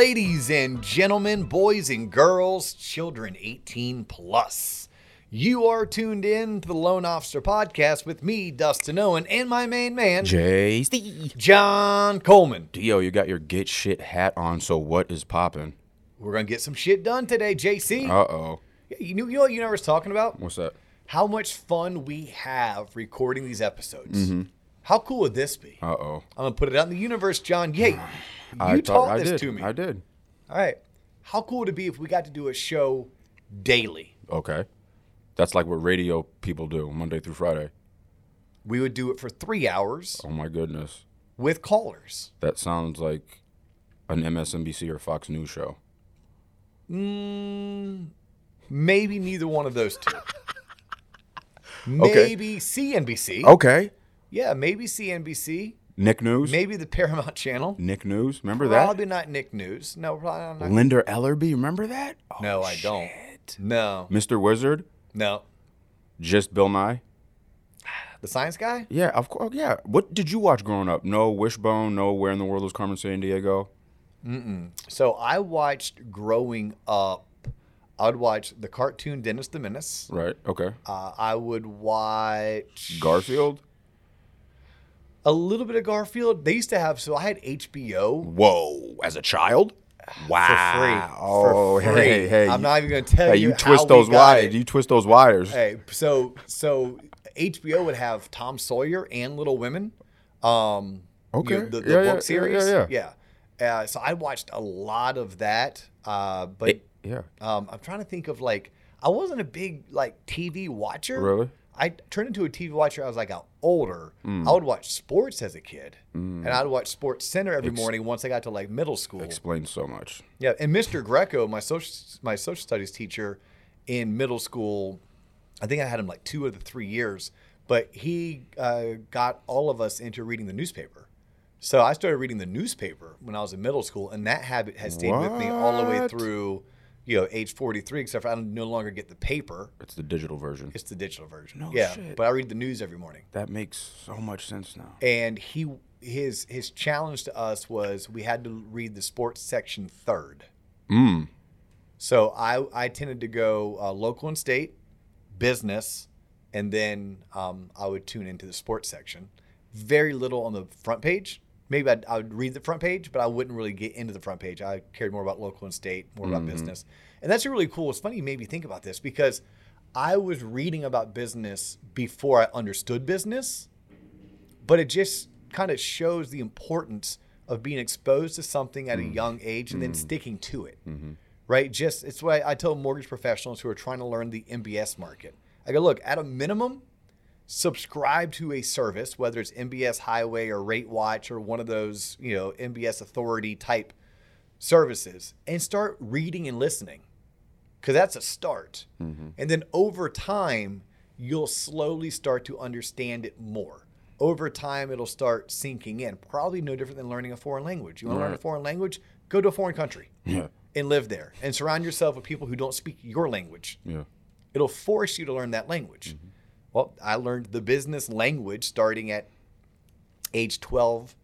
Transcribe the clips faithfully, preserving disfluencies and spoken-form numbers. Ladies and gentlemen, boys and girls, children eighteen plus. You are tuned in to the Loan Officer Podcast with me, Dustin Owen, and my main man, J C John Coleman. Dio, you got your get shit hat on, so what is poppin'? We're going to get some shit done today, J C. Uh-oh. You know, you know what you and I were talking about? What's that? How much fun we have recording these episodes. Mm-hmm. How cool would this be? Uh-oh. I'm going to put it out in the universe, John. Yay. You I taught this I did. to me. I did. All right. How cool would it be if we got to do a show daily? Okay. That's like what radio people do, Monday through Friday. We would do it for three hours. Oh, my goodness. With callers. That sounds like an M S N B C or Fox News show. Mm, maybe neither one of those two. Maybe okay. C N B C. Okay. Yeah, maybe C N B C. Nick News. Maybe the Paramount Channel. Nick News. Remember probably that? Probably not Nick News. No, probably not. Linda Ellerbee. Remember that? Oh, no, I shit. don't. No. Mister Wizard. No. Just Bill Nye. The science guy? Yeah, of course. Yeah. What did you watch growing up? No Wishbone. No Where in the World Was Carmen Sandiego? Mm-mm. So I watched growing up. I would watch the cartoon Dennis the Menace. Right. Okay. Uh, I would watch Garfield. A little bit of Garfield. They used to have, so I had H B O. Whoa. As a child? Wow. For free. For oh, free. hey, hey. I'm you, not even going to tell hey, you you twist how those wires. You twist those wires. Hey, so so H B O would have Tom Sawyer and Little Women. Um, okay. You know, the the yeah, book yeah, series. Yeah, yeah, yeah. Uh, so I watched a lot of that. Uh, but it, yeah. um, I'm trying to think of, like, I wasn't a big, like, T V watcher. Really? I turned into a T V watcher. I was like, older. Mm. I would watch sports as a kid, mm. and I'd watch Sports Center every Ex- morning. Once I got to, like, middle school, explains so much. Yeah, and Mister Greco, my social my social studies teacher, in middle school, I think I had him like two of the three years, but he uh, got all of us into reading the newspaper. So I started reading the newspaper when I was in middle school, and that habit has stayed what? with me all the way through. You know, age forty-three, except for I no longer get the paper. It's the digital version. It's the digital version. No yeah, shit. But I read the news every morning. That makes so much sense now. And he, his, his challenge to us was we had to read the sports section third. Mm. So I, I tended to go uh, local and state, business, and then um, I would tune into the sports section. Very little on the front page. Maybe I'd, I would read the front page, but I wouldn't really get into the front page. I cared more about local and state, more about mm-hmm. business. And that's really cool. It's funny you made me think about this because I was reading about business before I understood business, but it just kind of shows the importance of being exposed to something at mm-hmm. a young age and mm-hmm. then sticking to it, mm-hmm. right? Just it's what I, I tell mortgage professionals who are trying to learn the M B S market. I go, look, at a minimum, subscribe to a service, whether it's M B S Highway or Rate Watch or one of those, you know, M B S Authority type services, and start reading and listening, because that's a start. Mm-hmm. And then over time, you'll slowly start to understand it more. Over time, it'll start sinking in. Probably no different than learning a foreign language. You want right. to learn a foreign language? Go to a foreign country yeah. and live there, and surround yourself with people who don't speak your language. Yeah. It'll force you to learn that language. Mm-hmm. Well, I learned the business language starting at age twelve,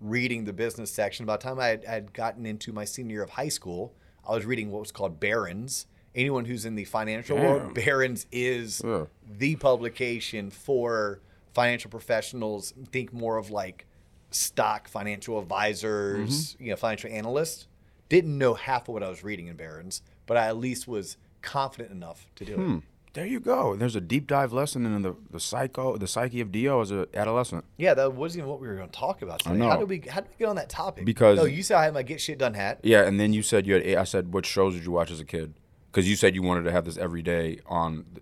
reading the business section. By the time I had, I had gotten into my senior year of high school, I was reading what was called Barron's. Anyone who's in the financial Damn. world, Barron's is yeah. the publication for financial professionals. Think more of like stock financial advisors, mm-hmm. you know, financial analysts. Didn't know half of what I was reading in Barron's, but I at least was confident enough to do hmm. it. There you go. There's a deep dive lesson in the the psycho the psyche of Dio as an adolescent. Yeah, that wasn't even what we were going to talk about today. I know. How did we how did we get on that topic? Because no, you said I had my get shit done hat. Yeah, and then you said you had. I said, what shows did you watch as a kid? Because you said you wanted to have this every day on. The...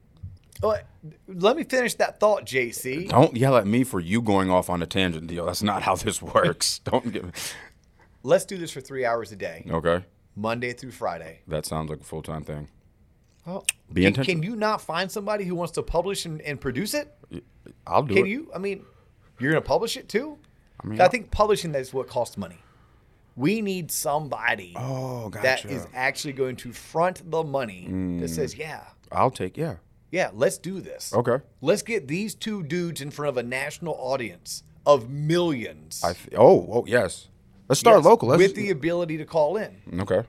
Well, let me finish that thought, J C. Don't yell at me for you going off on a tangent, Dio. That's not how this works. Don't get me. Let's do this for three hours a day. Okay. Monday through Friday. That sounds like a full time thing. Well, Be can, can you not find somebody who wants to publish and, and produce it? I'll do can it. Can you? I mean, you're going to publish it too? I mean, I think publishing that is what costs money. We need somebody oh, gotcha. that is actually going to front the money mm. that says, yeah. I'll take, yeah. Yeah, let's do this. Okay. Let's get these two dudes in front of a national audience of millions. I th- oh, oh, yes. Let's start yes, local. Let's, with the ability to call in. Okay.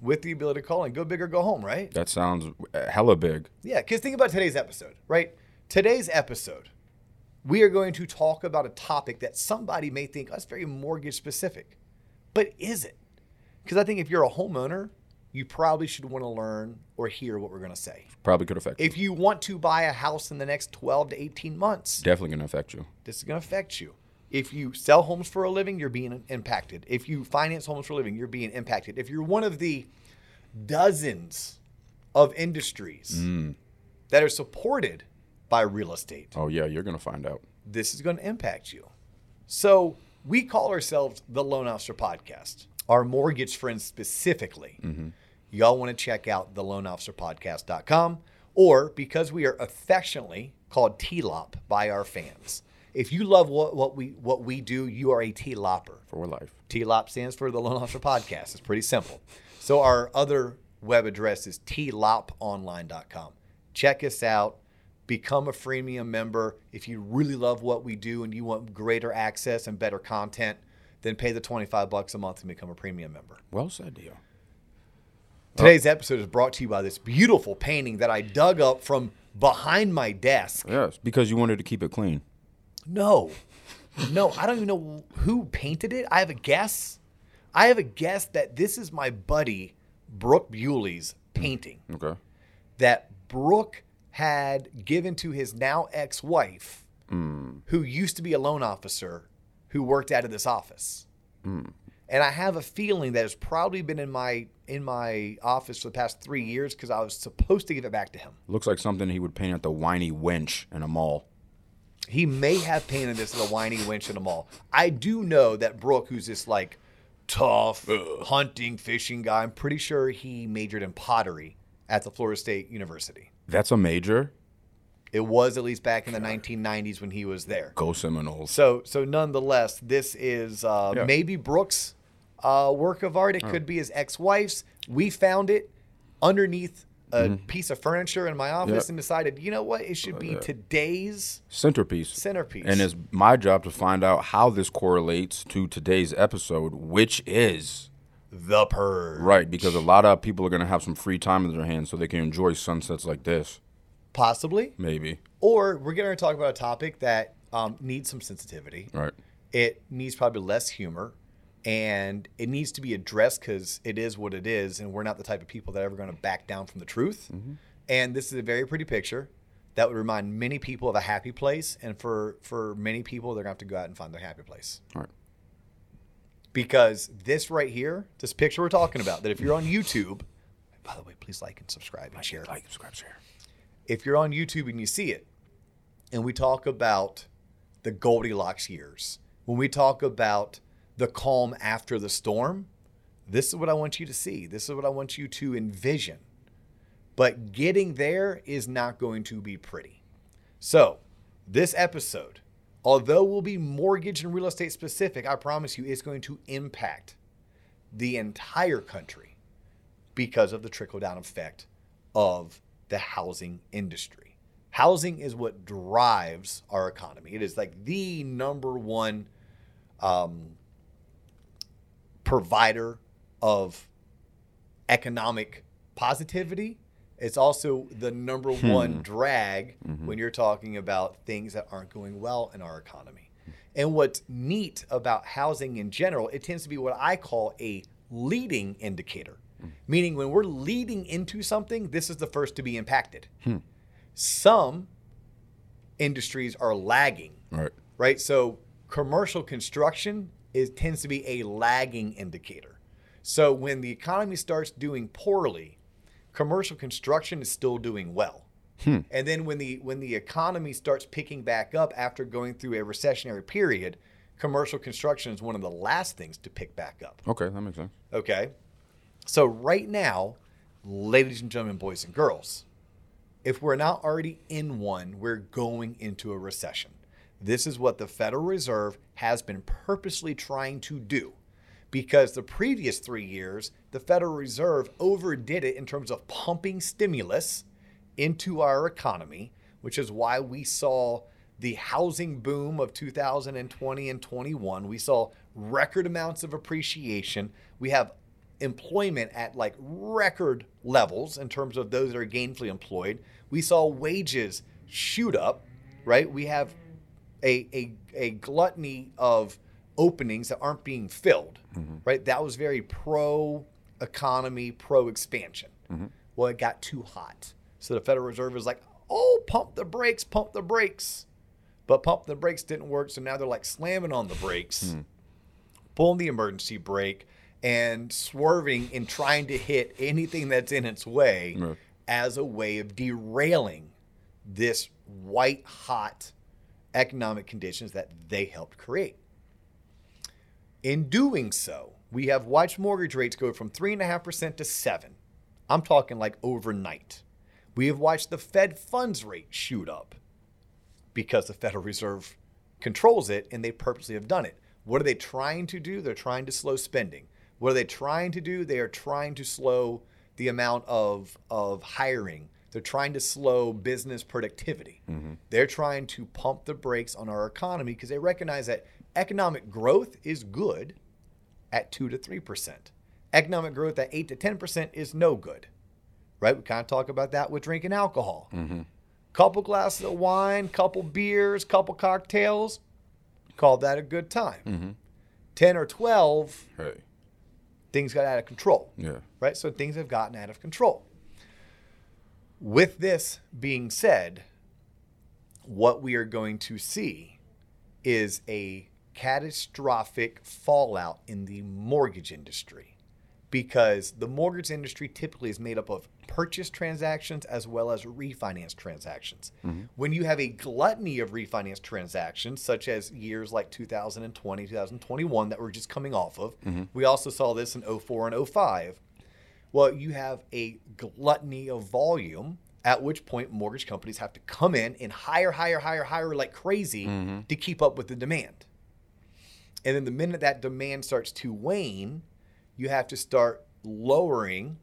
With the ability to call in. Go big or go home, right? That sounds hella big. Yeah, because think about today's episode, right? Today's episode, we are going to talk about a topic that somebody may think, oh, that's very mortgage specific. But is it? Because I think if you're a homeowner, you probably should want to learn or hear what we're going to say. Probably could affect you. If you want to buy a house in the next twelve to eighteen months. Definitely going to affect you. This is going to affect you. If you sell homes for a living, you're being impacted. If you finance homes for a living, you're being impacted. If you're one of the dozens of industries mm. that are supported by real estate. Oh, yeah, you're going to find out. This is going to impact you. So we call ourselves the Loan Officer Podcast. Our mortgage friends specifically, mm-hmm. y'all want to check out the loan officer podcast dot com, or because we are affectionately called T L O P by our fans. If you love what, what we what we do, you are a T L O P er. For life. T L O P stands for the Loan Officer Podcast. It's pretty simple. So our other web address is T L O P online dot com. Check us out. Become a freemium member. If you really love what we do and you want greater access and better content, then pay the twenty-five bucks a month and become a premium member. Well said, Dio. Today's oh. episode is brought to you by this beautiful painting that I dug up from behind my desk. Yes, because you wanted to keep it clean. No. No, I don't even know who painted it. I have a guess. I have a guess that this is my buddy Brooke Buley's painting. Okay. That Brooke had given to his now ex-wife, mm. who used to be a loan officer, who worked out of this office. Mm. And I have a feeling that it's probably been in my in my office for the past three years because I was supposed to give it back to him. Looks like something he would paint at the Whiny Winch in a mall. He may have painted this at the Whiny Winch in a mall. I do know that Brooke, who's this like tough Ugh. hunting, fishing guy, I'm pretty sure he majored in pottery at the Florida State University. That's a major? It was at least back in the nineteen nineties when he was there. Go Seminoles. So, so nonetheless, this is uh, yeah. maybe Brooke's uh, work of art. It oh. could be his ex-wife's. We found it underneath a mm-hmm. piece of furniture in my office yep. and decided, you know what? It should be uh, today's centerpiece. Centerpiece. And it's my job to find out how this correlates to today's episode, which is... The Purge. Right, because a lot of people are going to have some free time in their hands so they can enjoy sunsets like this. Possibly. Maybe. Or we're going to talk about a topic that um, needs some sensitivity. Right. It needs probably less humor, and it needs to be addressed because it is what it is, and we're not the type of people that are ever going to back down from the truth. Mm-hmm. And this is a very pretty picture that would remind many people of a happy place, and for, for many people, they're going to have to go out and find their happy place. All right. Because this right here, this picture we're talking about, that if you're on YouTube, by the way, please like and subscribe and share. Like, subscribe, share. If you're on YouTube and you see it, and we talk about the Goldilocks years, when we talk about the calm after the storm, this is what I want you to see. This is what I want you to envision. But getting there is not going to be pretty. So this episode, although will be mortgage and real estate specific, I promise you it's going to impact the entire country because of the trickle-down effect of the housing industry. Housing is what drives our economy. It is like the number one um, provider of economic positivity. It's also the number hmm. one drag mm-hmm. when you're talking about things that aren't going well in our economy. And what's neat about housing in general, it tends to be what I call a leading indicator. Meaning when we're leading into something, this is the first to be impacted. Hmm. Some industries are lagging, right? Right. So commercial construction is tends to be a lagging indicator. So when the economy starts doing poorly, commercial construction is still doing well. Hmm. And then when the when the economy starts picking back up after going through a recessionary period, commercial construction is one of the last things to pick back up. Okay, that makes sense. Okay. So right now, ladies and gentlemen, boys and girls, if we're not already in one, we're going into a recession. This is what the Federal Reserve has been purposely trying to do because the previous three years, the Federal Reserve overdid it in terms of pumping stimulus into our economy, which is why we saw the housing boom of two thousand twenty and twenty-one. We saw record amounts of appreciation. We have employment at like record levels in terms of those that are gainfully employed. We saw wages shoot up, right? We have a a, a gluttony of openings that aren't being filled, mm-hmm. right? That was very pro-economy, pro-expansion. Mm-hmm. Well, it got too hot. So the Federal Reserve is like, oh, pump the brakes, pump the brakes. But pump the brakes didn't work, so now they're like slamming on the brakes, mm-hmm. pulling the emergency brake, and swerving and trying to hit anything that's in its way mm-hmm. as a way of derailing this white-hot economic conditions that they helped create. In doing so, we have watched mortgage rates go from three point five percent to seven. I'm talking like overnight. We have watched the Fed funds rate shoot up because the Federal Reserve controls it, and they purposely have done it. What are they trying to do? They're trying to slow spending. What are they trying to do? They are trying to slow the amount of, of hiring. They're trying to slow business productivity. Mm-hmm. They're trying to pump the brakes on our economy because they recognize that economic growth is good at two to three percent. Economic growth at eight to ten percent is no good, right? We kind of talk about that with drinking alcohol. Mm-hmm. Couple glasses of wine, couple beers, couple cocktails, call that a good time. Mm-hmm. ten or twelve, hey. Things got out of control, yeah. right? So things have gotten out of control. With this being said, what we are going to see is a catastrophic fallout in the mortgage industry, because the mortgage industry typically is made up of purchase transactions as well as refinance transactions. Mm-hmm. When you have a gluttony of refinance transactions, such as years like two thousand twenty, two thousand twenty-one that we're just coming off of, mm-hmm. we also saw this in oh four and oh five. Well, you have a gluttony of volume, at which point mortgage companies have to come in and hire, hire, hire, hire like crazy mm-hmm. to keep up with the demand. And then the minute that demand starts to wane, you have to start lowering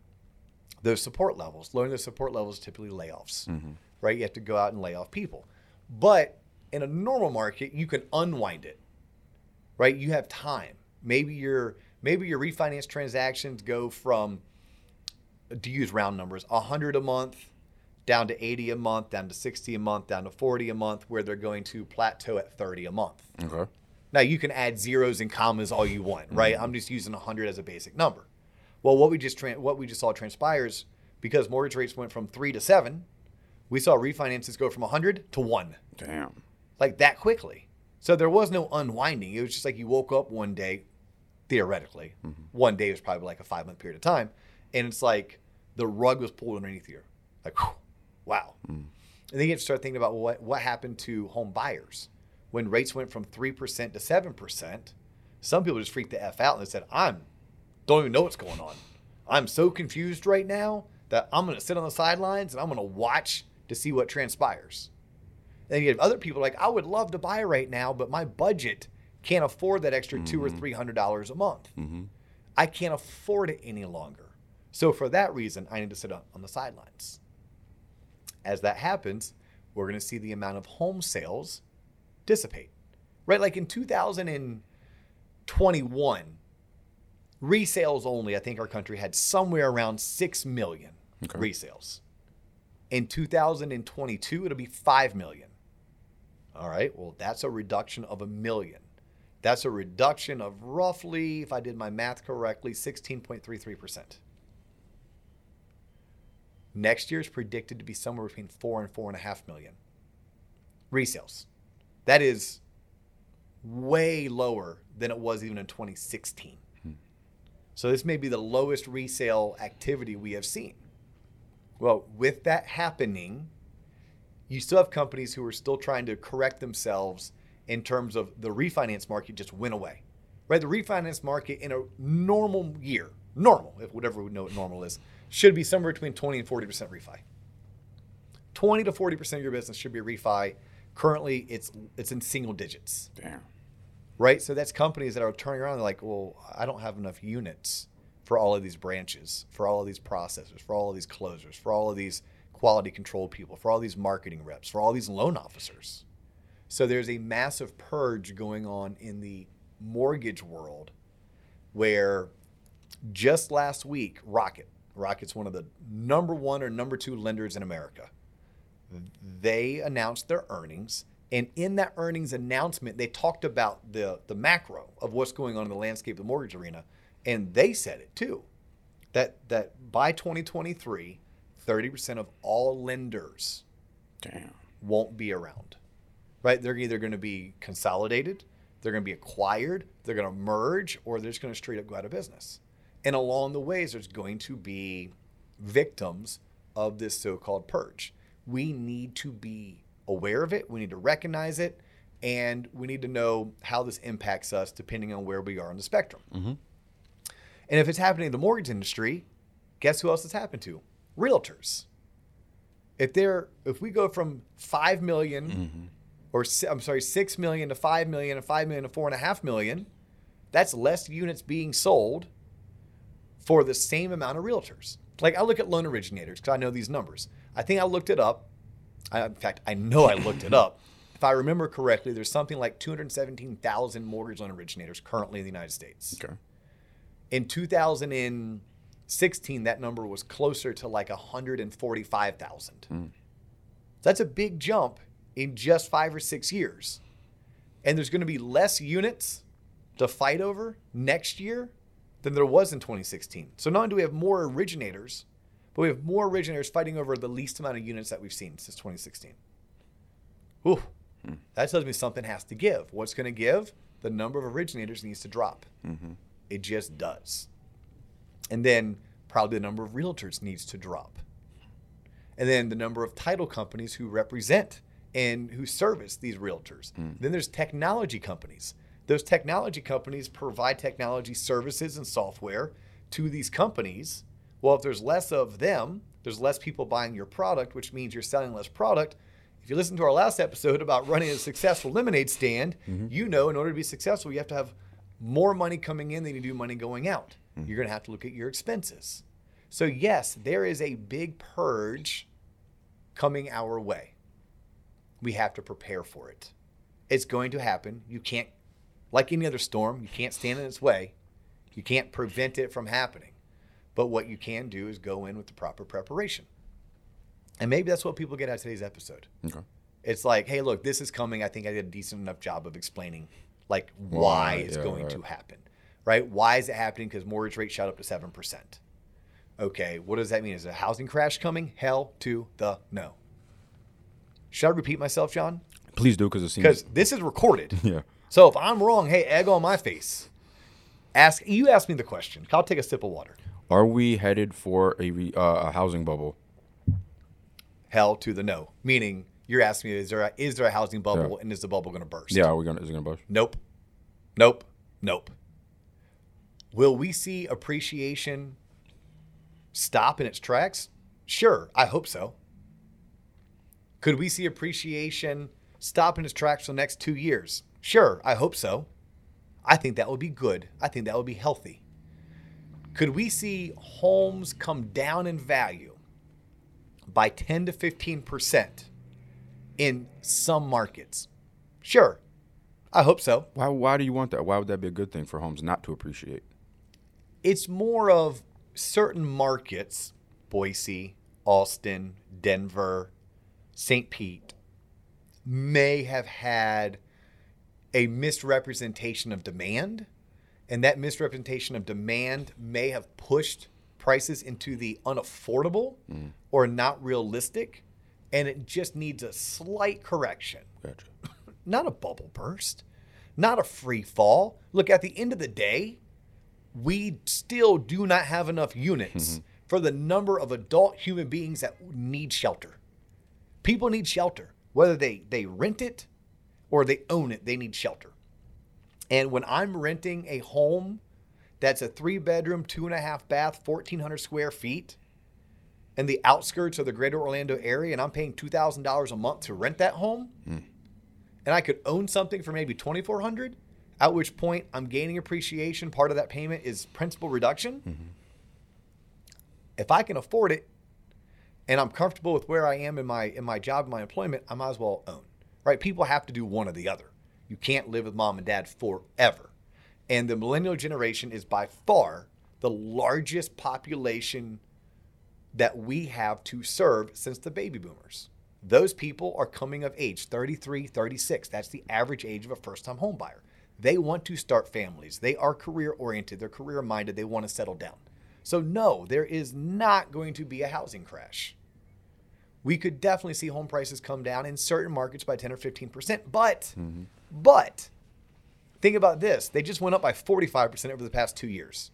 those support levels. Lowering those support levels is typically layoffs, mm-hmm. right? You have to go out and lay off people. But in a normal market, you can unwind it, right? You have time. Maybe your maybe your refinance transactions go from, to use round numbers, one hundred a month, down to eighty a month, down to sixty a month, down to forty a month, where they're going to plateau at thirty a month. Okay. Now, you can add zeros and commas all you want, right? Mm-hmm. I'm just using one hundred as a basic number. Well, what we just tra- what we just saw transpires, because mortgage rates went from three to seven, we saw refinances go from one hundred to one. Damn. Like that quickly. So there was no unwinding. It was just like you woke up one day, theoretically. Mm-hmm. One day was probably like a five-month period of time. And it's like the rug was pulled underneath you. Like, whew, wow. Mm. And then you have to start thinking about what, what happened to home buyers. When rates went from three percent to seven percent, some people just freaked the F out and said, I'm don't even know what's going on. I'm so confused right now that I'm going to sit on the sidelines and I'm going to watch to see what transpires. And you have other people like, I would love to buy right now, but my budget can't afford that extra mm-hmm. two hundred dollars or three hundred dollars a month. Mm-hmm. I can't afford it any longer. So for that reason, I need to sit on, on the sidelines. As that happens, we're going to see the amount of home sales dissipate, right? Like in two thousand twenty-one, resales only, I think our country had somewhere around six million okay. resales. In two thousand twenty-two, it'll be five million. All right, well, that's a reduction of a million. That's a reduction of roughly, if I did my math correctly, sixteen point three three percent. Next year is predicted to be somewhere between four and four and a half million resales. That is way lower than it was even in twenty sixteen. Hmm. So this may be the lowest resale activity we have seen. Well, with that happening, you still have companies who are still trying to correct themselves in terms of the refinance market just went away, right? The refinance market in a normal year, normal, if whatever we know what normal is, should be somewhere between twenty and forty percent refi. twenty to forty percent of your business should be refi. Currently, it's it's in single digits. Damn. Right? So that's companies that are turning around and like, well, I don't have enough units for all of these branches, for all of these processors, for all of these closers, for all of these quality control people, for all these marketing reps, for all these loan officers. So there's a massive purge going on in the mortgage world, where just last week, Rocket, Rocket's one of the number one or number two lenders in America. They announced their earnings, and in that earnings announcement, they talked about the, the macro of what's going on in the landscape of the mortgage arena, and they said it too, that that by twenty twenty-three, thirty percent of all lenders Damn. won't be around, right? They're either going to be consolidated, they're going to be acquired, they're going to merge, or they're just going to straight up go out of business. And along the ways, there's going to be victims of this so-called purge. We need to be aware of it. We need to recognize it. And we need to know how this impacts us depending on where we are on the spectrum. Mm-hmm. And if it's happening in the mortgage industry, guess who else it's happened to? Realtors. If they're, if we go from five million mm-hmm. or I'm sorry, six million to five million and five million to four and a half million, that's less units being sold for the same amount of realtors. Like, I look at loan originators because I know these numbers. I think I looked it up. I, in fact, I know I looked it up. If I remember correctly, there's something like two hundred seventeen thousand mortgage loan originators currently in the United States. Okay. In two thousand sixteen, that number was closer to like one hundred forty-five thousand. Mm. So that's a big jump in just five or six years. And there's going to be less units to fight over next year than there was in twenty sixteen. So not only do we have more originators, but we have more originators fighting over the least amount of units that we've seen since twenty sixteen. Ooh, hmm. That tells me something has to give. What's going to give? The number of originators needs to drop. Mm-hmm. It just does. And then probably the number of realtors needs to drop. And then the number of title companies who represent and who service these realtors. Mm. Then there's technology companies. Those technology companies provide technology services and software to these companies. Well, if there's less of them, there's less people buying your product, which means you're selling less product. If you listen to our last episode about running a successful lemonade stand, mm-hmm. you know in order to be successful, you have to have more money coming in than you do money going out. Mm-hmm. You're going to have to look at your expenses. So yes, there is a big purge coming our way. We have to prepare for it. It's going to happen. You can't, like any other storm, you can't stand in its way. You can't prevent it from happening. But what you can do is go in with the proper preparation. And maybe that's what people get out of today's episode. Okay. It's like, hey, look, this is coming. I think I did a decent enough job of explaining like why, why it's yeah, going right. to happen, right? Why is it happening? Because mortgage rate shot up to seven percent. Okay, what does that mean? Is a housing crash coming? Hell to the no. Should I repeat myself, John? Please do, because it seems... Because this is recorded. Yeah. So if I'm wrong, hey, egg on my face. Ask You ask me the question. I'll take a sip of water. Are we headed for a, re, uh, a housing bubble? Hell to the no. Meaning... You're asking me, is there a, is there a housing bubble, yeah. and is the bubble going to burst? Yeah, are we going? Is it going to burst? Nope, nope, nope. Will we see appreciation stop in its tracks? Sure, I hope so. Could we see appreciation stop in its tracks for the next two years? Sure, I hope so. I think that would be good. I think that would be healthy. Could we see homes come down in value by ten to fifteen percent? In some markets. Sure. I hope so. Why why do you want that? Why would that be a good thing for homes not to appreciate? It's more of certain markets, Boise, Austin, Denver, Saint Pete, may have had a misrepresentation of demand, and that misrepresentation of demand may have pushed prices into the unaffordable mm. or not realistic. And it just needs a slight correction. Gotcha. Not a bubble burst, not a free fall. Look, at the end of the day, we still do not have enough units mm-hmm. for the number of adult human beings that need shelter. People need shelter. Whether they, they rent it or they own it, they need shelter. And when I'm renting a home that's a three-bedroom, two-and-a-half-bath, fourteen hundred square feet, in the outskirts of the greater Orlando area, and I'm paying two thousand dollars a month to rent that home, mm. and I could own something for maybe twenty-four hundred dollars, at which point I'm gaining appreciation. Part of that payment is principal reduction. Mm-hmm. If I can afford it and I'm comfortable with where I am in my in my job, in my employment, I might as well own. right? People have to do one or the other. You can't live with mom and dad forever. And the millennial generation is by far the largest population that we have to serve since the baby boomers. Those people are coming of age, thirty-three, thirty-six. That's the average age of a first-time home buyer. They want to start families. They are career-oriented. They're career-minded. They want to settle down. So no, there is not going to be a housing crash. We could definitely see home prices come down in certain markets by ten or fifteen percent. But, mm-hmm. but, think about this. They just went up by forty-five percent over the past two years.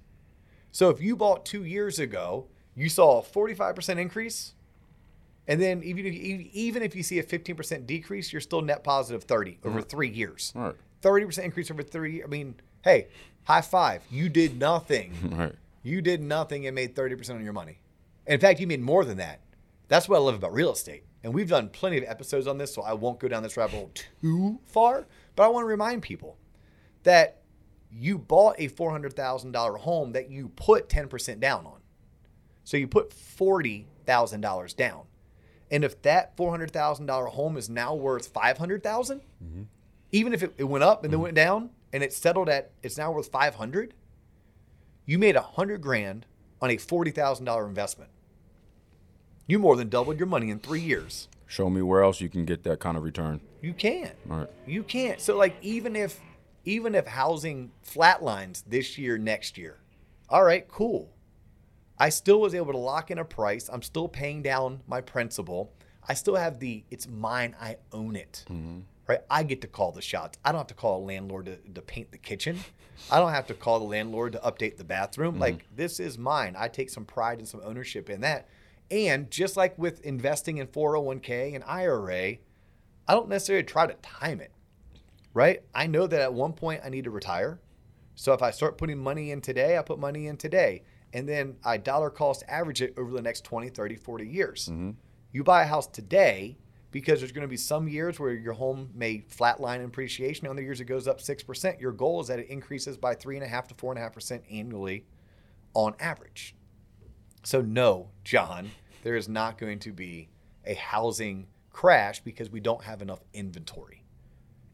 So if you bought two years ago, you saw a forty-five percent increase. And then even if, even if you see a fifteen percent decrease, you're still net positive thirty over mm-hmm. three years. Right. thirty percent increase over three. I mean, hey, high five. You did nothing. Right. You did nothing and made thirty percent on your money. And in fact, you made more than that. That's what I love about real estate. And we've done plenty of episodes on this, so I won't go down this rabbit hole too far. But I want to remind people that you bought a four hundred thousand dollars home that you put ten percent down on. So you put forty thousand dollars down. And if that four hundred thousand dollars home is now worth five hundred thousand dollars, mm-hmm. even if it, it went up and mm-hmm. then went down and it settled at, it's now worth five hundred dollars, you made one hundred grand on a forty thousand dollars investment. You more than doubled your money in three years. Show me where else you can get that kind of return. You can't. All right. You can't. So like even if even if housing flatlines this year, next year, all right, cool. I still was able to lock in a price. I'm still paying down my principal. I still have the, it's mine, I own it, mm-hmm. right? I get to call the shots. I don't have to call a landlord to, to paint the kitchen. I don't have to call the landlord to update the bathroom. Mm-hmm. Like, this is mine. I take some pride and some ownership in that. And just like with investing in four oh one k and I R A, I don't necessarily try to time it, right? I know that at one point I need to retire. So if I start putting money in today, I put money in today. And then I dollar cost average it over the next twenty, thirty, forty years. Mm-hmm. You buy a house today because there's going to be some years where your home may flatline in appreciation. Other years it goes up six percent. Your goal is that it increases by three point five to four point five percent annually on average. So no, John, there is not going to be a housing crash because we don't have enough inventory.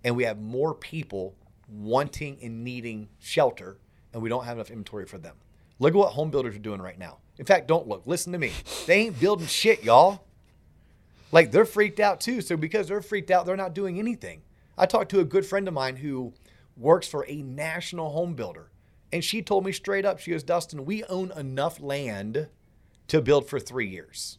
And we have more people wanting and needing shelter, and we don't have enough inventory for them. Look at what home builders are doing right now. In fact, don't look. Listen to me. They ain't building shit, y'all. Like, they're freaked out too. So because they're freaked out, they're not doing anything. I talked to a good friend of mine who works for a national home builder. And she told me straight up, she goes, Dustin, we own enough land to build for three years.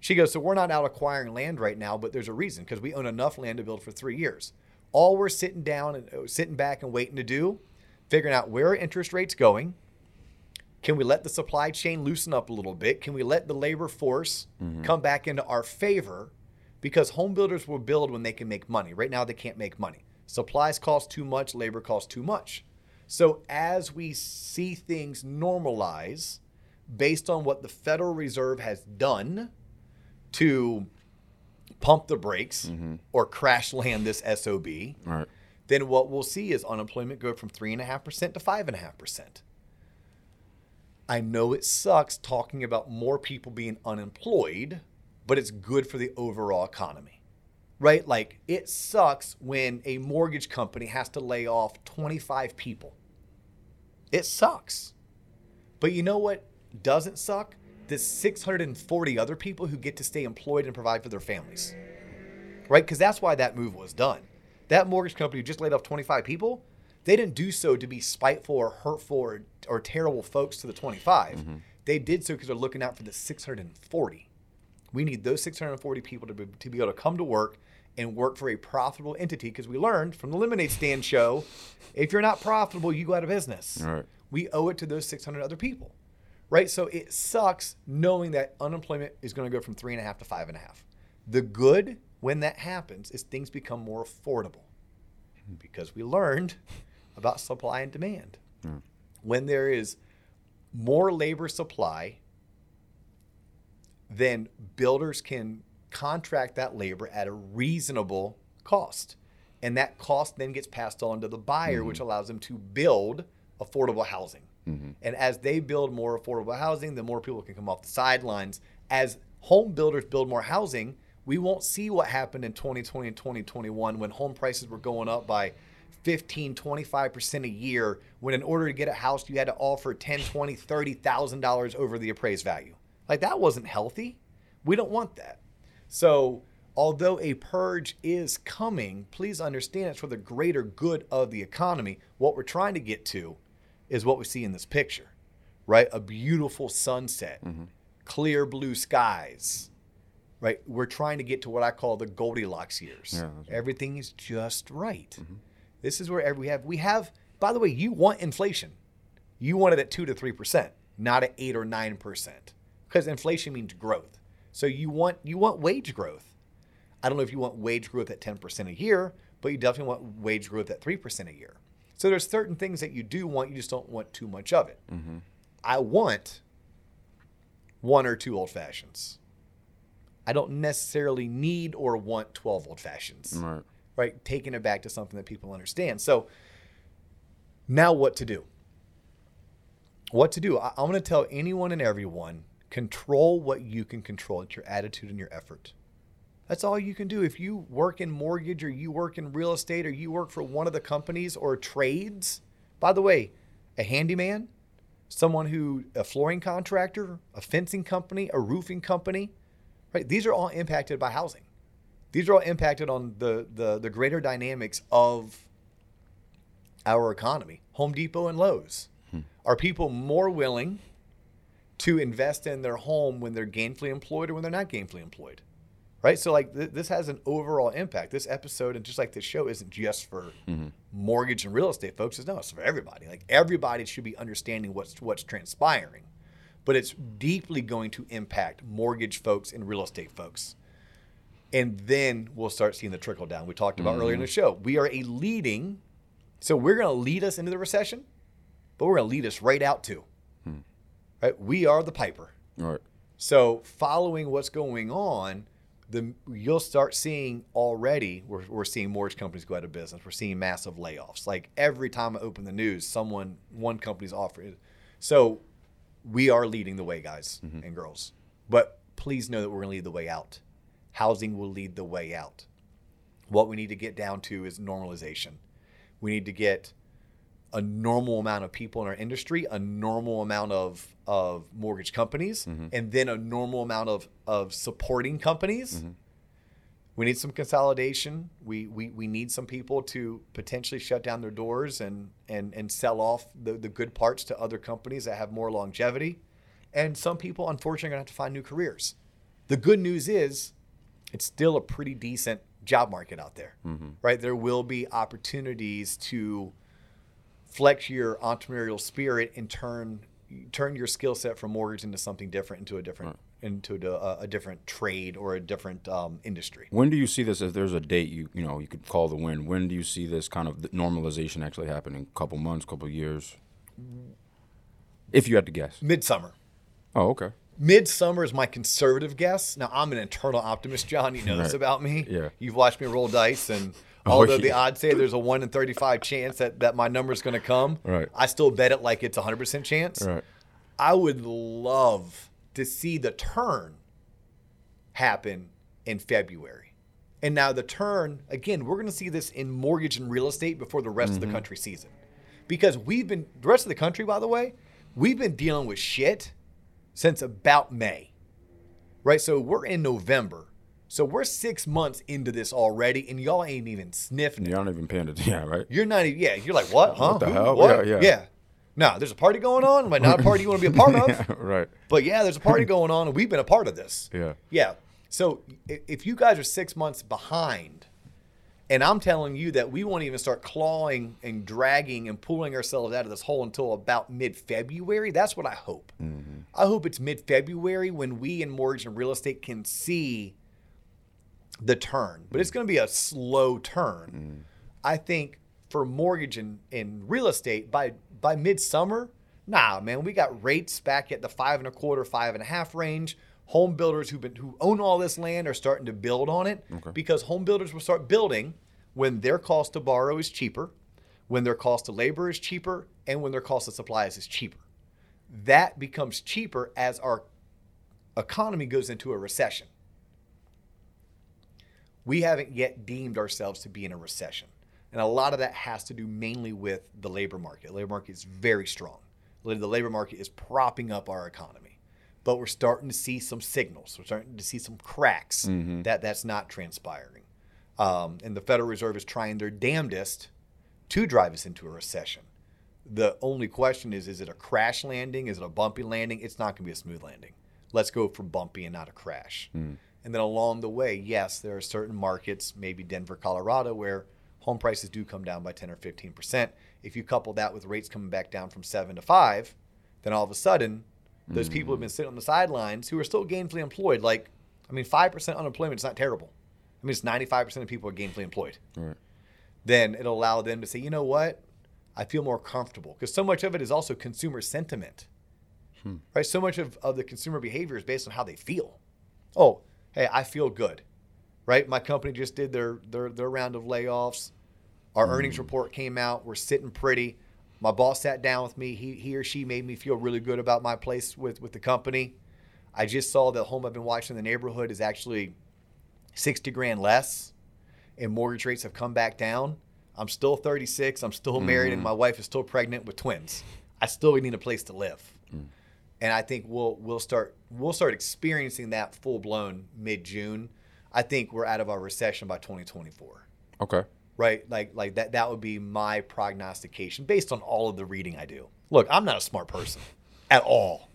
She goes, so we're not out acquiring land right now, but there's a reason, because we own enough land to build for three years. All we're sitting down and sitting back and waiting to do, figuring out where are interest rates going. Can we let the supply chain loosen up a little bit? Can we let the labor force mm-hmm. come back into our favor? Because home builders will build when they can make money. Right now, they can't make money. Supplies cost too much. Labor costs too much. So as we see things normalize based on what the Federal Reserve has done to pump the brakes mm-hmm. or crash land this S O B, right. then what we'll see is unemployment go from three point five percent to five point five percent. I know it sucks talking about more people being unemployed, but it's good for the overall economy, right? Like, it sucks when a mortgage company has to lay off twenty-five people. It sucks. But you know what doesn't suck? The six hundred forty other people who get to stay employed and provide for their families, right? Because that's why that move was done. That mortgage company who just laid off twenty-five people, they didn't do so to be spiteful or hurtful or, or terrible folks to the twenty-five. Mm-hmm. They did so because they're looking out for the six hundred forty. We need those six hundred forty people to be, to be able to come to work and work for a profitable entity, because we learned from the Lemonade Stand show, if you're not profitable, you go out of business. All right. We owe it to those six hundred other people, right? So it sucks knowing that unemployment is going to go from three and a half to five and a half. The good when that happens is things become more affordable, because we learned about supply and demand. Mm. When there is more labor supply, then builders can contract that labor at a reasonable cost. And that cost then gets passed on to the buyer, mm-hmm. which allows them to build affordable housing. Mm-hmm. And as they build more affordable housing, the more people can come off the sidelines. As home builders build more housing, we won't see what happened in twenty twenty and twenty twenty-one when home prices were going up by fifteen, twenty-five percent a year, when in order to get a house, you had to offer ten, twenty, thirty thousand dollars over the appraised value. Like, that wasn't healthy. We don't want that. So although a purge is coming, please understand it's for the greater good of the economy. What we're trying to get to is what we see in this picture, right? A beautiful sunset, mm-hmm. clear blue skies, right? We're trying to get to what I call the Goldilocks years. Yeah, that's right. Everything is just right. Mm-hmm. This is where we have, we have, by the way, you want inflation. You want it at two to three percent, not at eight or nine percent, because inflation means growth. So you want, you want wage growth. I don't know if you want wage growth at ten percent a year, but you definitely want wage growth at three percent a year. So there's certain things that you do want, you just don't want too much of it. Mm-hmm. I want one or two old fashions. I don't necessarily need or want twelve old fashions. Right. Right, taking it back to something that people understand. So now what to do? What to do? I, I'm going to tell anyone and everyone, control what you can control. It's your attitude and your effort. That's all you can do. If you work in mortgage or you work in real estate or you work for one of the companies or trades, by the way, a handyman, someone who, a flooring contractor, a fencing company, a roofing company, right? These are all impacted by housing. These are all impacted on the, the, the greater dynamics of our economy. Home Depot and Lowe's. Hmm. Are people more willing to invest in their home when they're gainfully employed or when they're not gainfully employed? Right? So, like, th- this has an overall impact. This episode, and just like this show, isn't just for mm-hmm. mortgage and real estate folks. It's, no, it's for everybody. Like, everybody should be understanding what's what's transpiring. But it's deeply going to impact mortgage folks and real estate folks. And then we'll start seeing the trickle down we talked about mm-hmm. earlier in the show. We are a leading, so we're going to lead us into the recession, but we're going to lead us right out too. Hmm. Right? We are the piper. All right. So following what's going on, the you'll start seeing already, we're, we're seeing mortgage companies go out of business. We're seeing massive layoffs. Like, every time I open the news, someone, one company's offering. So we are leading the way, guys mm-hmm. and girls. But please know that we're going to lead the way out. Housing will lead the way out. What we need to get down to is normalization. We need to get a normal amount of people in our industry, a normal amount of, of mortgage companies, mm-hmm. and then a normal amount of, of supporting companies. Mm-hmm. We need some consolidation. We, we we need some people to potentially shut down their doors and, and, and sell off the, the good parts to other companies that have more longevity. And some people, unfortunately, are going to have to find new careers. The good news is, it's still a pretty decent job market out there, mm-hmm. right? There will be opportunities to flex your entrepreneurial spirit and turn turn your skill set from mortgage into something different, into a different right. into the, uh, a different trade or a different um, industry. When do you see this? If there's a date you you know you could call the win. When do you see this kind of normalization actually happening? A couple months, couple years, if you had to guess. Midsummer. Oh, okay. Midsummer is my conservative guess. Now, I'm an internal optimist, John. You know right. this about me. Yeah. You've watched me roll dice, and although oh, yeah. the odds say there's a one in thirty-five chance that, that my number's going to come, right. I still bet it like it's a one hundred percent chance. Right. I would love to see the turn happen in February. And now the turn, again, we're going to see this in mortgage and real estate before the rest mm-hmm. of the country sees it. Because we've been, the rest of the country, by the way, we've been dealing with shit since about May, right? So we're in November. So we're six months into this already, and y'all ain't even sniffing it. Y'all not even paying attention, yeah, right? You're not even, yeah, you're like, what, huh? What the Who? Hell? What? Yeah, yeah. yeah. No, there's a party going on. I'm like, not a party you want to be a part of. yeah, right. But yeah, there's a party going on, and we've been a part of this. Yeah. Yeah. So if you guys are six months behind, and I'm telling you that we won't even start clawing and dragging and pulling ourselves out of this hole until about mid-February. That's what I hope. Mm-hmm. I hope it's mid-February when we in mortgage and real estate can see the turn. But mm-hmm. it's going to be a slow turn. Mm-hmm. I think for mortgage and, and real estate, by by midsummer, nah, man, we got rates back at the five and a quarter, five and a half range. Home builders who've been, who own all this land are starting to build on it okay. because home builders will start building when their cost to borrow is cheaper, when their cost to labor is cheaper, and when their cost of supplies is cheaper. That becomes cheaper as our economy goes into a recession. we haven't yet deemed ourselves to be in a recession. And a lot of that has to do mainly with the labor market. The labor market is very strong. The labor market is propping up our economy. But we're starting to see some signals. We're starting to see some cracks mm-hmm. that that's not transpiring. Um, and the Federal Reserve is trying their damnedest to drive us into a recession. The only question is, is it a crash landing? Is it a bumpy landing? It's not going to be a smooth landing. Let's go for bumpy and not a crash. Mm. And then along the way, yes, there are certain markets, maybe Denver, Colorado, where home prices do come down by ten or fifteen percent. If you couple that with rates coming back down from seven to five, then all of a sudden, those mm-hmm. people who've been sitting on the sidelines who are still gainfully employed, like, I mean, five percent unemployment is not terrible. I mean, it's ninety-five percent of people are gainfully employed. Right. Then it'll allow them to say, you know what? I feel more comfortable. Because so much of it is also consumer sentiment, hmm. right? So much of, of the consumer behavior is based on how they feel. Oh, hey, I feel good, right? My company just did their their, their round of layoffs. Our mm. earnings report came out. We're sitting pretty. My boss sat down with me. He he or she made me feel really good about my place with, with the company. I just saw the home I've been watching in the neighborhood is actually sixty grand less, and mortgage rates have come back down. I'm still thirty-six. I'm still married, mm-hmm. and my wife is still pregnant with twins. I still need a place to live, mm. and I think we'll we'll start we'll start experiencing that full blown mid June. I think we're out of our recession by twenty twenty-four. Okay. Right, like like that that would be my prognostication based on all of the reading I do. Look, I'm not a smart person, at all,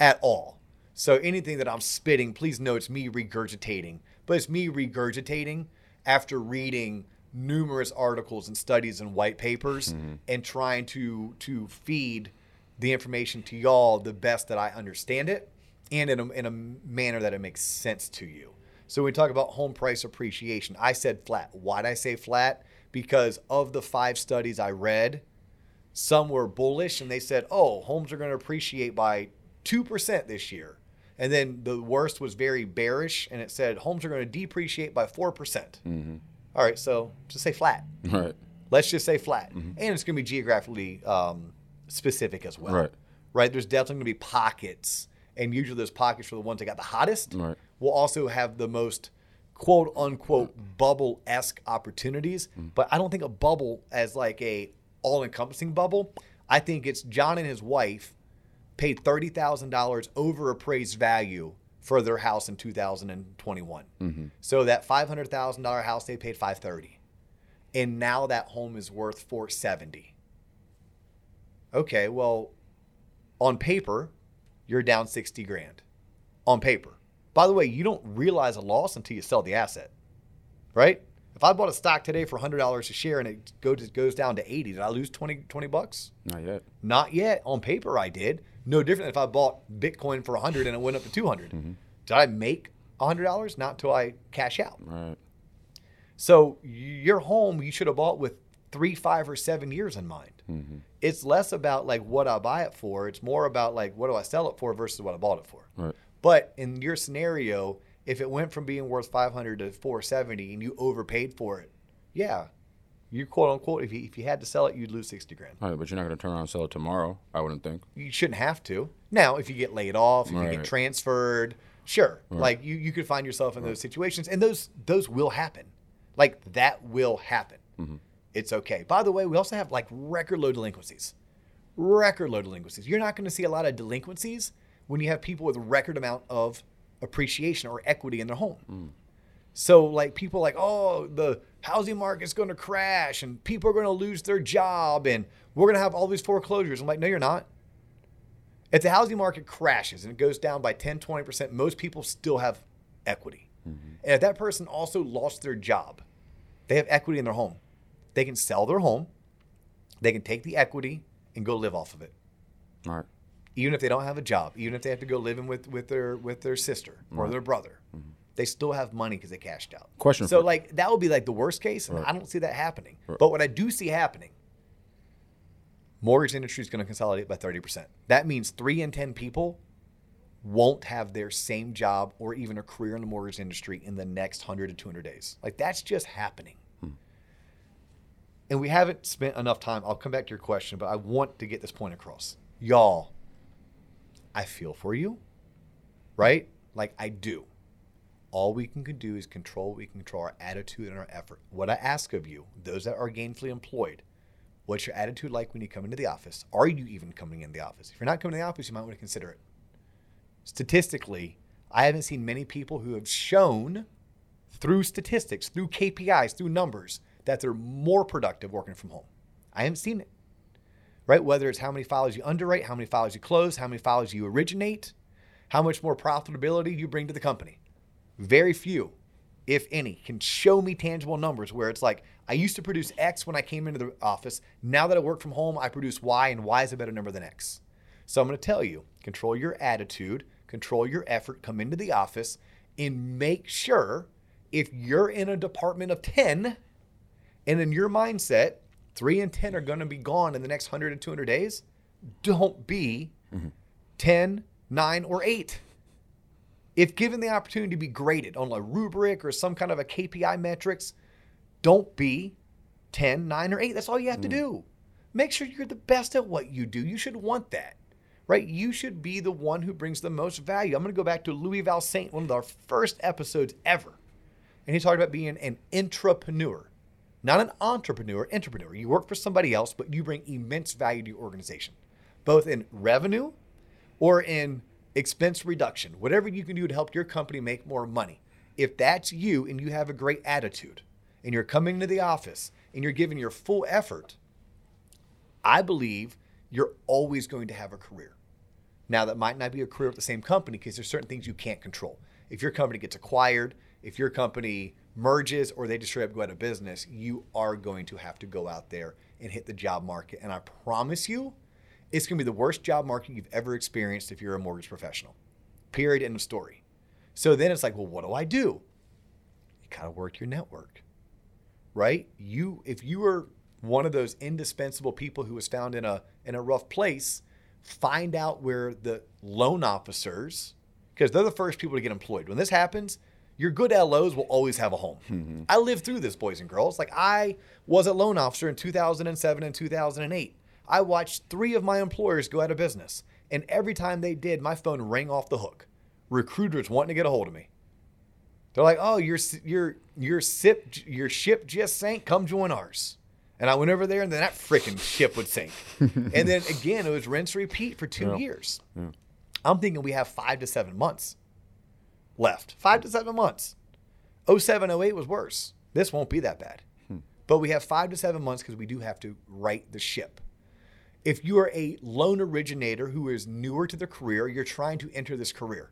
at all. So anything that I'm spitting, please know it's me regurgitating. But it's me regurgitating after reading numerous articles and studies and white papers mm-hmm. and trying to to feed the information to y'all the best that I understand it and in a, in a manner that it makes sense to you. So we talk about home price appreciation. I said flat. Why'd I say flat? Because of the five studies I read, some were bullish and they said, oh, homes are going to appreciate by two percent this year. And then the worst was very bearish and it said homes are going to depreciate by four percent. Mm-hmm. All right, so just say flat. Right. Let's just say flat. Mm-hmm. And it's going to be geographically um, specific as well. Right. Right? There's definitely going to be pockets. And usually those pockets are the ones that got the hottest. Right. We'll also have the most quote unquote bubble-esque opportunities. Mm-hmm. But I don't think a bubble as like a all-encompassing bubble. I think it's John and his wife paid thirty thousand dollars over appraised value for their house in two thousand twenty-one. Mm-hmm. So that five hundred thousand dollars house, they paid five hundred thirty thousand dollars. And now that home is worth four hundred seventy thousand dollars. Okay, well, on paper, you're down sixty grand. On paper. By the way, you don't realize a loss until you sell the asset, right? If I bought a stock today for one hundred dollars a share and it goes, goes down to eighty, did I lose twenty bucks? Not yet. Not yet. On paper, I did. No different than if I bought Bitcoin for one hundred and it went up to two hundred. Mm-hmm. Did I make one hundred dollars? Not till I cash out. Right. So your home, you should have bought with three, five, or seven years in mind. Mm-hmm. It's less about like what I buy it for. It's more about like what do I sell it for versus what I bought it for. Right. But in your scenario, if it went from being worth five hundred to four hundred seventy and you overpaid for it, yeah, you quote unquote, if you, if you had to sell it, you'd lose sixty grand. All right, but you're not going to turn around and sell it tomorrow, I wouldn't think. You shouldn't have to. Now, if you get laid off, if right. you get transferred, sure. Right. Like you, you could find yourself in right. those situations, and those those will happen. Like that will happen. Mm-hmm. It's okay. By the way, we also have like record low delinquencies. Record low delinquencies. You're not going to see a lot of delinquencies when you have people with a record amount of appreciation or equity in their home. Mm. So like people like, oh, the housing market's going to crash and people are going to lose their job and we're going to have all these foreclosures. I'm like, no, you're not. If the housing market crashes and it goes down by ten, twenty percent, most people still have equity. Mm-hmm. And if that person also lost their job, they have equity in their home. They can sell their home. They can take the equity and go live off of it. All right. Even if they don't have a job, even if they have to go living with, with their with their sister or right. their brother, mm-hmm. they still have money because they cashed out. Question. So like that would be like the worst case, and right. I don't see that happening. Right. But what I do see happening, mortgage industry is going to consolidate by thirty percent. That means three in ten people won't have their same job or even a career in the mortgage industry in the next one hundred to two hundred days. Like that's just happening. Hmm. And we haven't spent enough time. I'll come back to your question, but I want to get this point across. Y'all, I feel for you, right? Like I do. All we can do is control we can control our attitude and our effort. What I ask of you, those that are gainfully employed, what's your attitude like when you come into the office? Are you even coming in the office? If you're not coming to the office, you might want to consider it. Statistically, I haven't seen many people who have shown through statistics, through K P Is, through numbers, that they're more productive working from home. I haven't seen it, right? Whether it's how many files you underwrite, how many files you close, how many files you originate, how much more profitability you bring to the company. Very few, if any, can show me tangible numbers where it's like, I used to produce X when I came into the office. Now that I work from home, I produce Y, and Y is a better number than X. So I'm going to tell you, control your attitude, control your effort, come into the office, and make sure if you're in a department of ten, and in your mindset, three and ten are going to be gone in the next one hundred to two hundred days, don't be mm-hmm. ten, nine, or eight. If given the opportunity to be graded on a rubric or some kind of a K P I metrics, don't be ten, nine, or eight. That's all you have mm. to do. Make sure you're the best at what you do. You should want that, right? You should be the one who brings the most value. I'm going to go back to Louis Val Saint, one of our first episodes ever. And he talked about being an intrapreneur, not an entrepreneur, entrepreneur. You work for somebody else, but you bring immense value to your organization, both in revenue or in expense reduction, whatever you can do to help your company make more money. If that's you and you have a great attitude, and you're coming to the office, and you're giving your full effort, I believe you're always going to have a career. Now, that might not be a career with the same company because there's certain things you can't control. If your company gets acquired, if your company merges, or they just straight up go out of business, you are going to have to go out there and hit the job market. And I promise you, it's going to be the worst job market you've ever experienced if you're a mortgage professional. Period, end of story. So then it's like, well, what do I do? You kind of work your network. Right? You, if you were one of those indispensable people who was found in a in a rough place, find out where the loan officers, because they're the first people to get employed. When this happens, your good L Os will always have a home. Mm-hmm. I lived through this, boys and girls. Like, I was a loan officer in two thousand seven and two thousand eight. I watched three of my employers go out of business, and every time they did, my phone rang off the hook. Recruiters wanting to get a hold of me. They're like, oh, your your your ship your ship just sank. Come join ours. And I went over there, and then that freaking ship would sink. And then again, it was rinse repeat for two yeah. years. Yeah. I'm thinking we have five to seven months left. Five to seven months. oh seven, oh eight was worse. This won't be that bad. Hmm. But we have five to seven months because we do have to right the ship. If you are a loan originator who is newer to the career, you're trying to enter this career,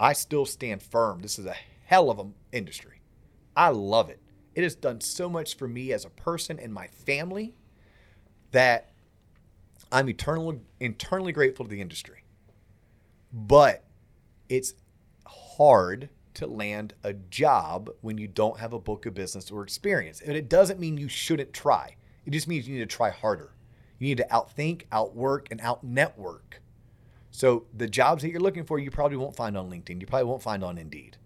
I still stand firm. This is a hell of an industry. I love it. It has done so much for me as a person and my family that I'm eternally, eternally grateful to the industry. But it's hard to land a job when you don't have a book of business or experience. And it doesn't mean you shouldn't try. It just means you need to try harder. You need to outthink, outwork, and out-network. So the jobs that you're looking for, you probably won't find on LinkedIn. You probably won't find on Indeed.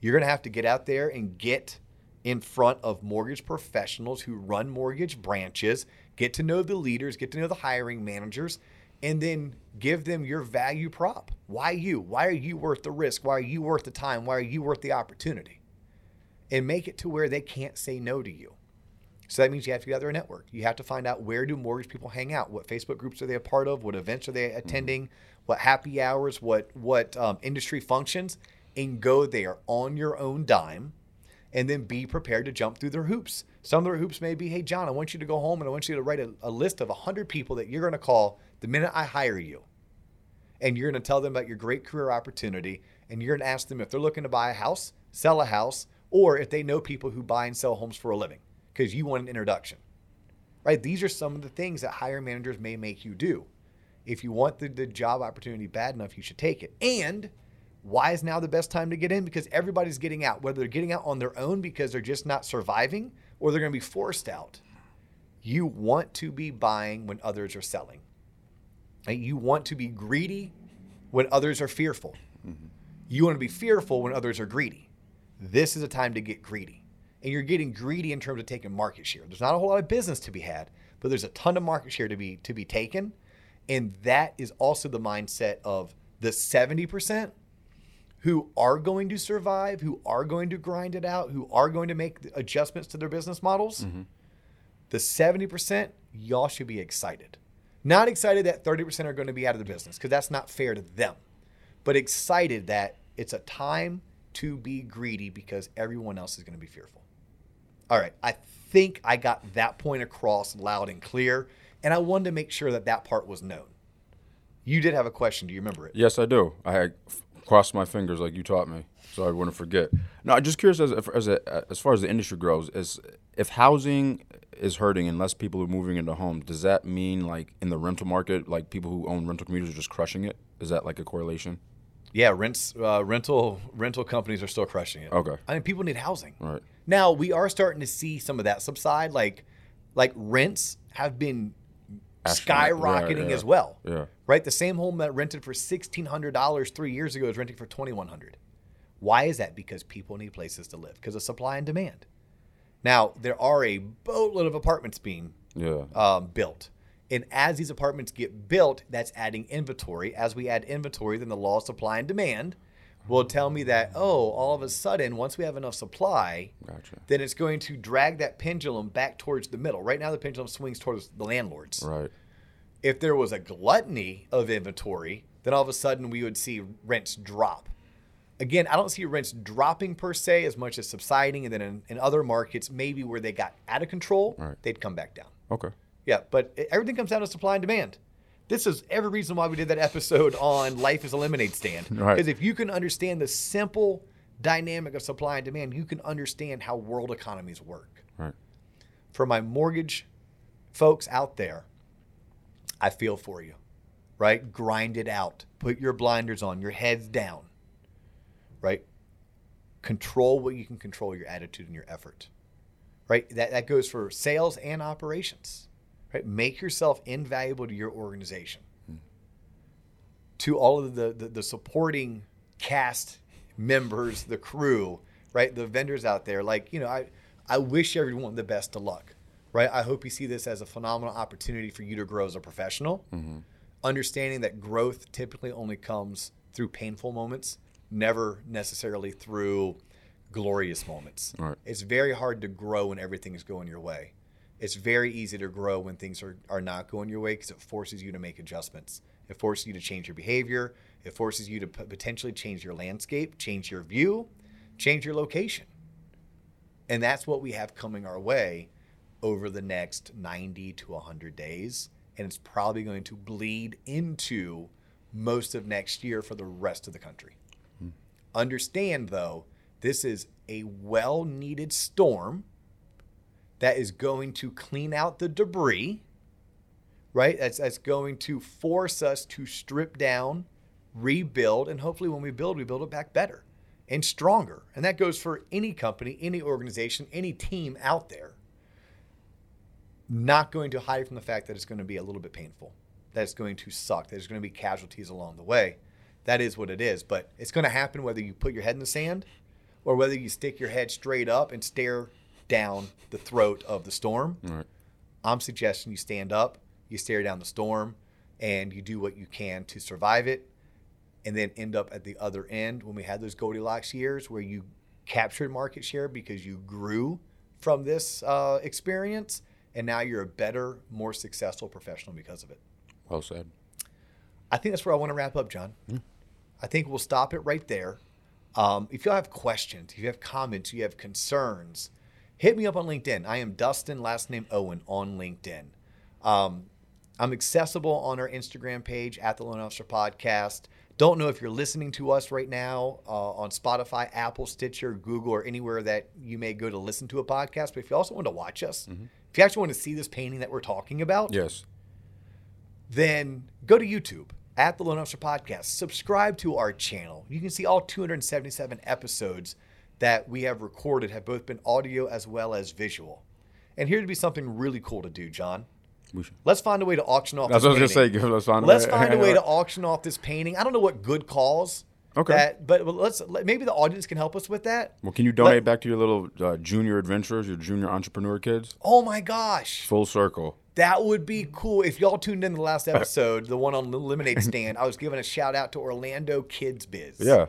You're going to have to get out there and get in front of mortgage professionals who run mortgage branches, get to know the leaders, get to know the hiring managers, and then give them your value prop. Why you? Why are you worth the risk? Why are you worth the time? Why are you worth the opportunity? And make it to where they can't say no to you. So that means you have to get out there and network. You have to find out, where do mortgage people hang out? What Facebook groups are they a part of? What events are they attending? Mm-hmm. What happy hours? What what um, industry functions? And go there on your own dime, and then be prepared to jump through their hoops. Some of their hoops may be, hey, John, I want you to go home and I want you to write a, a list of one hundred people that you're going to call the minute I hire you. And you're going to tell them about your great career opportunity, and you're going to ask them if they're looking to buy a house, sell a house, or if they know people who buy and sell homes for a living. Because you want an introduction, right? These are some of the things that hiring managers may make you do. If you want the, the job opportunity bad enough, you should take it. And why is now the best time to get in? Because everybody's getting out, whether they're getting out on their own because they're just not surviving, or they're going to be forced out. You want to be buying when others are selling. Right? You want to be greedy when others are fearful. Mm-hmm. You want to be fearful when others are greedy. This is a time to get greedy. And you're getting greedy in terms of taking market share. There's not a whole lot of business to be had, but there's a ton of market share to be to be taken. And that is also the mindset of the seventy percent who are going to survive, who are going to grind it out, who are going to make adjustments to their business models, mm-hmm. the seventy percent, y'all should be excited. Not excited that thirty percent are going to be out of the business, because that's not fair to them, but excited that it's a time to be greedy because everyone else is going to be fearful. All right, I think I got that point across loud and clear, and I wanted to make sure that that part was known. You did have a question. Do you remember it? Yes, I do. I had crossed my fingers like you taught me, so I wouldn't forget. No, I'm just curious, as as a, as far as the industry grows, is if housing is hurting and less people are moving into homes, does that mean, like, in the rental market, like, people who own rental communities are just crushing it? Is that, like, a correlation? Yeah, rents, uh, rental rental companies are still crushing it. Okay. I mean, people need housing. Right. Now, we are starting to see some of that subside. Like, like rents have been Astronaut. skyrocketing yeah, yeah. as well. Yeah. Right? The same home that rented for sixteen hundred dollars three years ago is renting for twenty-one hundred dollars. Why is that? Because people need places to live because of supply and demand. Now, there are a boatload of apartments being yeah. um, built. And as these apartments get built, that's adding inventory. As we add inventory, then the law of supply and demand will tell me that, oh, all of a sudden, once we have enough supply, gotcha. then it's going to drag that pendulum back towards the middle. Right now, the pendulum swings towards the landlords. Right. If there was a gluttony of inventory, then all of a sudden we would see rents drop. Again, I don't see rents dropping per se as much as subsiding. And then in, in other markets, maybe where they got out of control, right. they'd come back down. Okay. Yeah, but everything comes down to supply and demand. This is every reason why we did that episode on Life is a Lemonade Stand. Right. Because if you can understand the simple dynamic of supply and demand, you can understand how world economies work. Right. For my mortgage folks out there, I feel for you, right? Grind it out. Put your blinders on, your heads down, right? Control what you can control, your attitude and your effort, right? That, that goes for sales and operations. Right? Make yourself invaluable to your organization, hmm. to all of the, the, the supporting cast members, the crew, right? The vendors out there. Like, you know, I, I wish everyone the best of luck, right? I hope you see this as a phenomenal opportunity for you to grow as a professional, mm-hmm. understanding that growth typically only comes through painful moments, never necessarily through glorious moments. Right. It's very hard to grow when everything is going your way. It's very easy to grow when things are, are not going your way because it forces you to make adjustments. It forces you to change your behavior. It forces you to p- potentially change your landscape, change your view, change your location. And that's what we have coming our way over the next ninety to one hundred days. And it's probably going to bleed into most of next year for the rest of the country. Mm-hmm. Understand, though, this is a well-needed storm that is going to clean out the debris, right? That's, that's going to force us to strip down, rebuild, and hopefully when we build, we build it back better and stronger. And that goes for any company, any organization, any team out there. Not going to hide from the fact that it's going to be a little bit painful, that it's going to suck, that there's going to be casualties along the way. That is what it is, but it's going to happen whether you put your head in the sand or whether you stick your head straight up and stare down the throat of the storm. Right. I'm suggesting you stand up, you stare down the storm, and you do what you can to survive it, and then end up at the other end when we had those Goldilocks years where you captured market share because you grew from this uh, experience, and now you're a better, more successful professional because of it. Well said. I think that's where I want to wrap up, John. Yeah. I think we'll stop it right there. Um, if y'all have questions, if you have comments, you have concerns, hit me up on LinkedIn. I am Dustin, last name Owen, on LinkedIn. Um, I'm accessible on our Instagram page, at the Loan Officer Podcast. Don't know if you're listening to us right now uh, on Spotify, Apple, Stitcher, Google, or anywhere that you may go to listen to a podcast. But if you also want to watch us, mm-hmm. if you actually want to see this painting that we're talking about, yes, then go to YouTube, at the Loan Officer Podcast. Subscribe to our channel. You can see all two hundred seventy-seven episodes that we have recorded have both been audio as well as visual. And here would be something really cool to do, John. We should. Let's find a way to auction off That's this painting. That's what I was going to say. Let's find, let's a, way. find a way to auction off this painting. I don't know what good cause. Okay. That, but let's let, maybe the audience can help us with that. Well, can you donate let, back to your little uh, junior adventurers, your junior entrepreneur kids? Oh, my gosh. Full circle. That would be cool. If y'all tuned in to the last episode, the one on the lemonade stand, I was giving a shout out to Orlando Kids Biz. Yeah.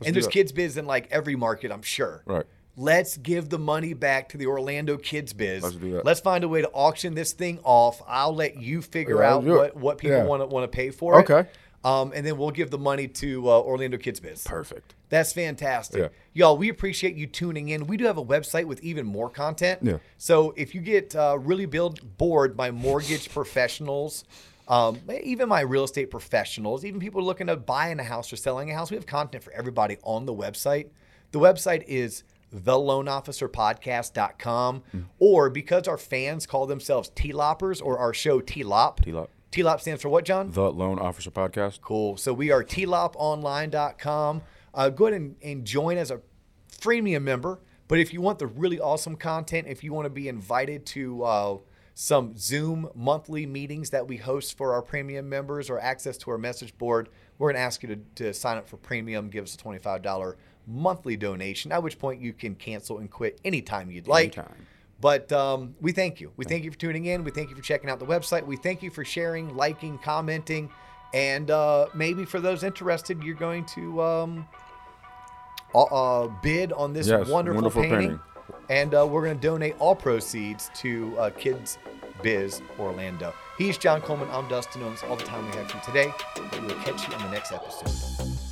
Let's and there's that. Kids Biz in like every market, I'm sure. Right. Let's give the money back to the Orlando Kids Biz. Let's do that. Let's find a way to auction this thing off. I'll let you figure yeah, out what, what people want to want to pay for okay. it. Okay. Um, and then we'll give the money to uh, Orlando Kids Biz. Perfect. That's fantastic. Yeah. Y'all, we appreciate you tuning in. We do have a website with even more content. Yeah. So if you get uh, really build, bored by mortgage professionals, Um, even my real estate professionals, even people looking to buying a house or selling a house, we have content for everybody on the website. The website is the loan officer podcast dot com, mm. or because our fans call themselves T L O P ers or our show T L O P. T L O P. T L O P stands for what, John? The Loan Officer Podcast. Cool. So we are T L O P online dot com. Uh, go ahead and, and join as a freemium member. But if you want the really awesome content, if you want to be invited to uh, – some Zoom monthly meetings that we host for our premium members or access to our message board, we're going to ask you to, to sign up for premium, give us a twenty-five dollars monthly donation, at which point you can cancel and quit anytime you'd like. Anytime. But um, we thank you. We thank you for tuning in. We thank you for checking out the website. We thank you for sharing, liking, commenting. And uh, maybe for those interested, you're going to um, uh, bid on this yes, wonderful, wonderful painting. painting. And uh, we're going to donate all proceeds to uh, Kids Biz Orlando. He's John Coleman. I'm Dustin Owens. All the time we have for today. We will catch you on the next episode.